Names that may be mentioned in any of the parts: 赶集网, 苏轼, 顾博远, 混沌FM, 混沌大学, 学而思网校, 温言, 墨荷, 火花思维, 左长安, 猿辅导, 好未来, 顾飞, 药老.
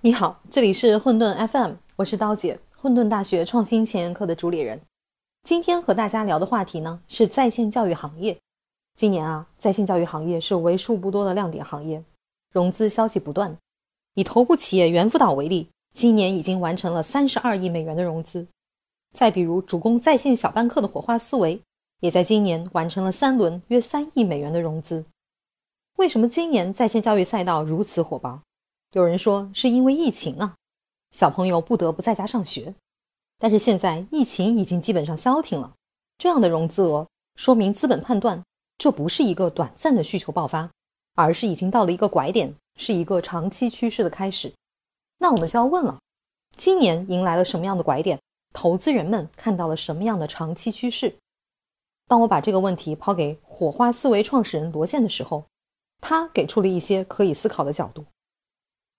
你好，这里是混沌 FM， 我是刀姐，混沌大学创新前沿课的主理人。今天和大家聊的话题呢是在线教育行业。今年啊，在线教育行业是为数不多的亮点行业，融资消息不断。以头部企业猿辅导为例，今年已经完成了32亿美元的融资。再比如主攻在线小班课的火花思维，也在今年完成了3轮约3亿美元的融资。为什么今年在线教育赛道如此火爆？有人说是因为疫情啊，小朋友不得不在家上学。但是现在疫情已经基本上消停了，这样的融资额说明资本判断这不是一个短暂的需求爆发，而是已经到了一个拐点，是一个长期趋势的开始。那我们就要问了，今年迎来了什么样的拐点？投资人们看到了什么样的长期趋势？当我把这个问题抛给火花思维创始人罗健的时候，他给出了一些可以思考的角度。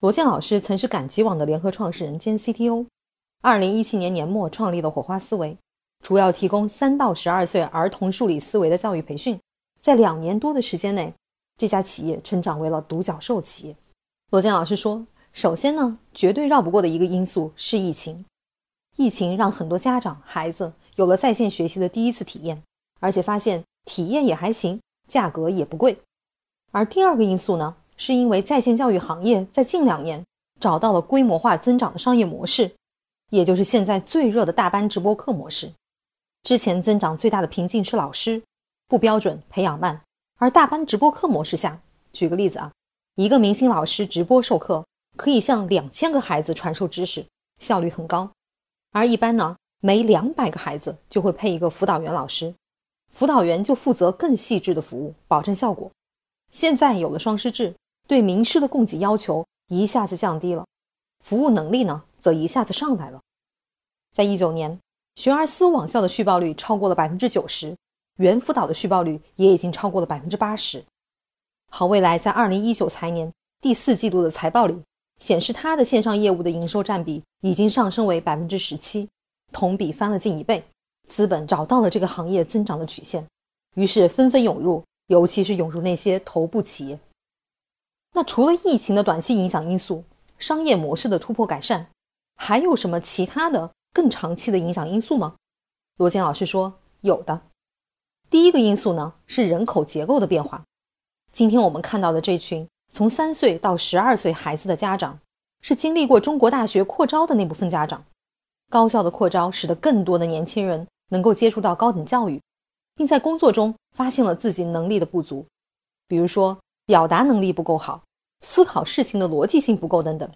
罗健老师曾是赶集网的联合创始人兼 CTO， 2017年年末创立了火花思维，主要提供3到12岁儿童数理思维的教育培训。在2年多的时间内，这家企业成长为了独角兽企业。罗健老师说，首先呢，绝对绕不过的一个因素是疫情。疫情让很多家长孩子有了在线学习的第一次体验，而且发现体验也还行，价格也不贵。而第二个因素呢，是因为在线教育行业在近2年找到了规模化增长的商业模式，也就是现在最热的大班直播课模式。之前增长最大的瓶颈是老师不标准，培养慢，而大班直播课模式下，举个例子啊，一个明星老师直播授课可以向2000个孩子传授知识，效率很高。而一般呢，每200个孩子就会配一个辅导员老师，辅导员就负责更细致的服务，保证效果。现在有了双师制，对名师的供给要求一下子降低了，服务能力呢则一下子上来了。在19年，学而思网校的续报率超过了 90%， 猿辅导的续报率也已经超过了 80%。 好未来在2019财年第4季度的财报里显示，它的线上业务的营收占比已经上升为 17%， 同比翻了近1倍。资本找到了这个行业增长的曲线，于是纷纷涌入，尤其是涌入那些头部企业。那除了疫情的短期影响因素，商业模式的突破改善，还有什么其他的更长期的影响因素吗？罗健老师说，有的。第一个因素呢，是人口结构的变化。今天我们看到的这群从3岁到12岁孩子的家长，是经历过中国大学扩招的那部分家长。高校的扩招使得更多的年轻人能够接触到高等教育，并在工作中发现了自己能力的不足，比如说表达能力不够好，思考事情的逻辑性不够等等。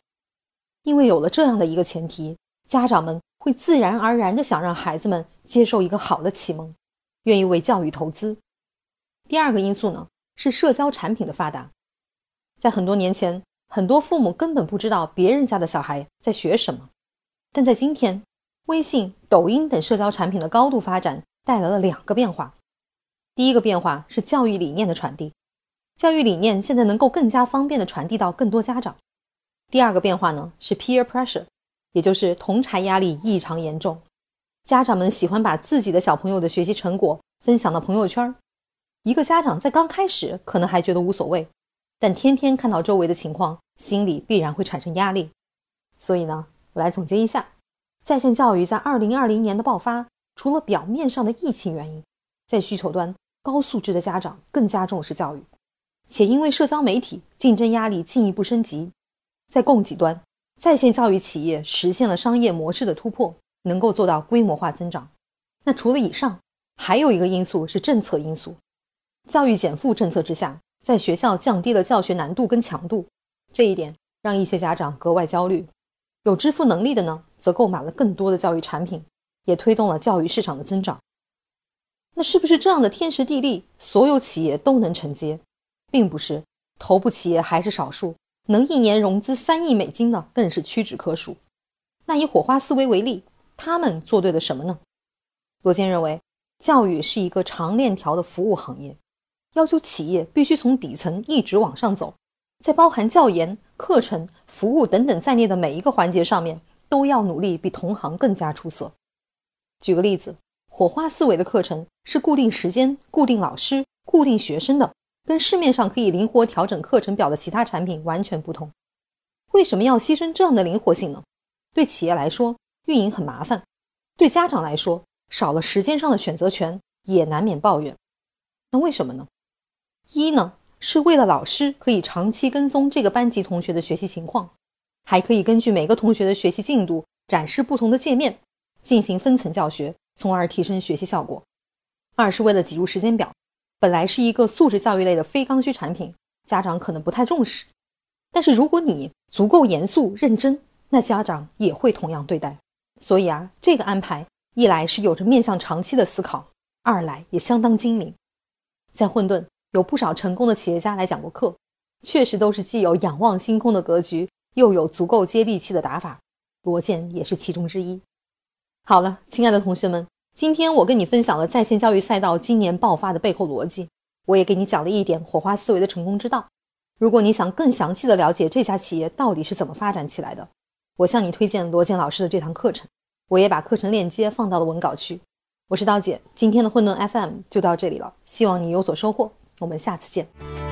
因为有了这样的一个前提，家长们会自然而然地想让孩子们接受一个好的启蒙，愿意为教育投资。第二个因素呢，是社交产品的发达。在很多年前，很多父母根本不知道别人家的小孩在学什么，但在今天，微信、抖音等社交产品的高度发展带来了2个变化。第一个变化是教育理念的传递，教育理念现在能够更加方便地传递到更多家长。第二个变化呢，是 peer pressure， 也就是同儕压力异常严重。家长们喜欢把自己的小朋友的学习成果分享到朋友圈。一个家长在刚开始可能还觉得无所谓，但天天看到周围的情况，心里必然会产生压力。所以呢，我来总结一下，在线教育在2020年的爆发，除了表面上的疫情原因，在需求端，高素质的家长更加重视教育。且因为社交媒体竞争压力进一步升级，在供给端，在线教育企业实现了商业模式的突破，能够做到规模化增长。那除了以上，还有一个因素是政策因素。教育减负政策之下，在学校降低了教学难度跟强度，这一点让一些家长格外焦虑。有支付能力的呢，则购买了更多的教育产品，也推动了教育市场的增长。那是不是这样的天时地利，所有企业都能承接？并不是，头部企业还是少数，能一年融资3亿美金的更是屈指可数。那以火花思维为例，他们做对了什么呢？罗健认为，教育是一个长链条的服务行业，要求企业必须从底层一直往上走，在包含教研、课程、服务等等在内的每一个环节上面，都要努力比同行更加出色。举个例子，火花思维的课程是固定时间、固定老师、固定学生的，跟市面上可以灵活调整课程表的其他产品完全不同。为什么要牺牲这样的灵活性呢？对企业来说，运营很麻烦；对家长来说，少了时间上的选择权，也难免抱怨。那为什么呢？一呢，是为了老师可以长期跟踪这个班级同学的学习情况，还可以根据每个同学的学习进度展示不同的界面，进行分层教学，从而提升学习效果。二是为了挤入时间表，本来是一个素质教育类的非刚需产品，家长可能不太重视，但是如果你足够严肃认真，那家长也会同样对待。所以啊，这个安排一来是有着面向长期的思考，二来也相当精明。在混沌有不少成功的企业家来讲过课，确实都是既有仰望星空的格局，又有足够接地气的打法，罗健也是其中之一。好了，亲爱的同学们，今天我跟你分享了在线教育赛道今年爆发的背后逻辑，我也给你讲了一点火花思维的成功之道。如果你想更详细的了解这家企业到底是怎么发展起来的，我向你推荐罗健老师的这堂课程，我也把课程链接放到了文稿区。我是刀姐，今天的混沌 FM 就到这里了，希望你有所收获，我们下次见。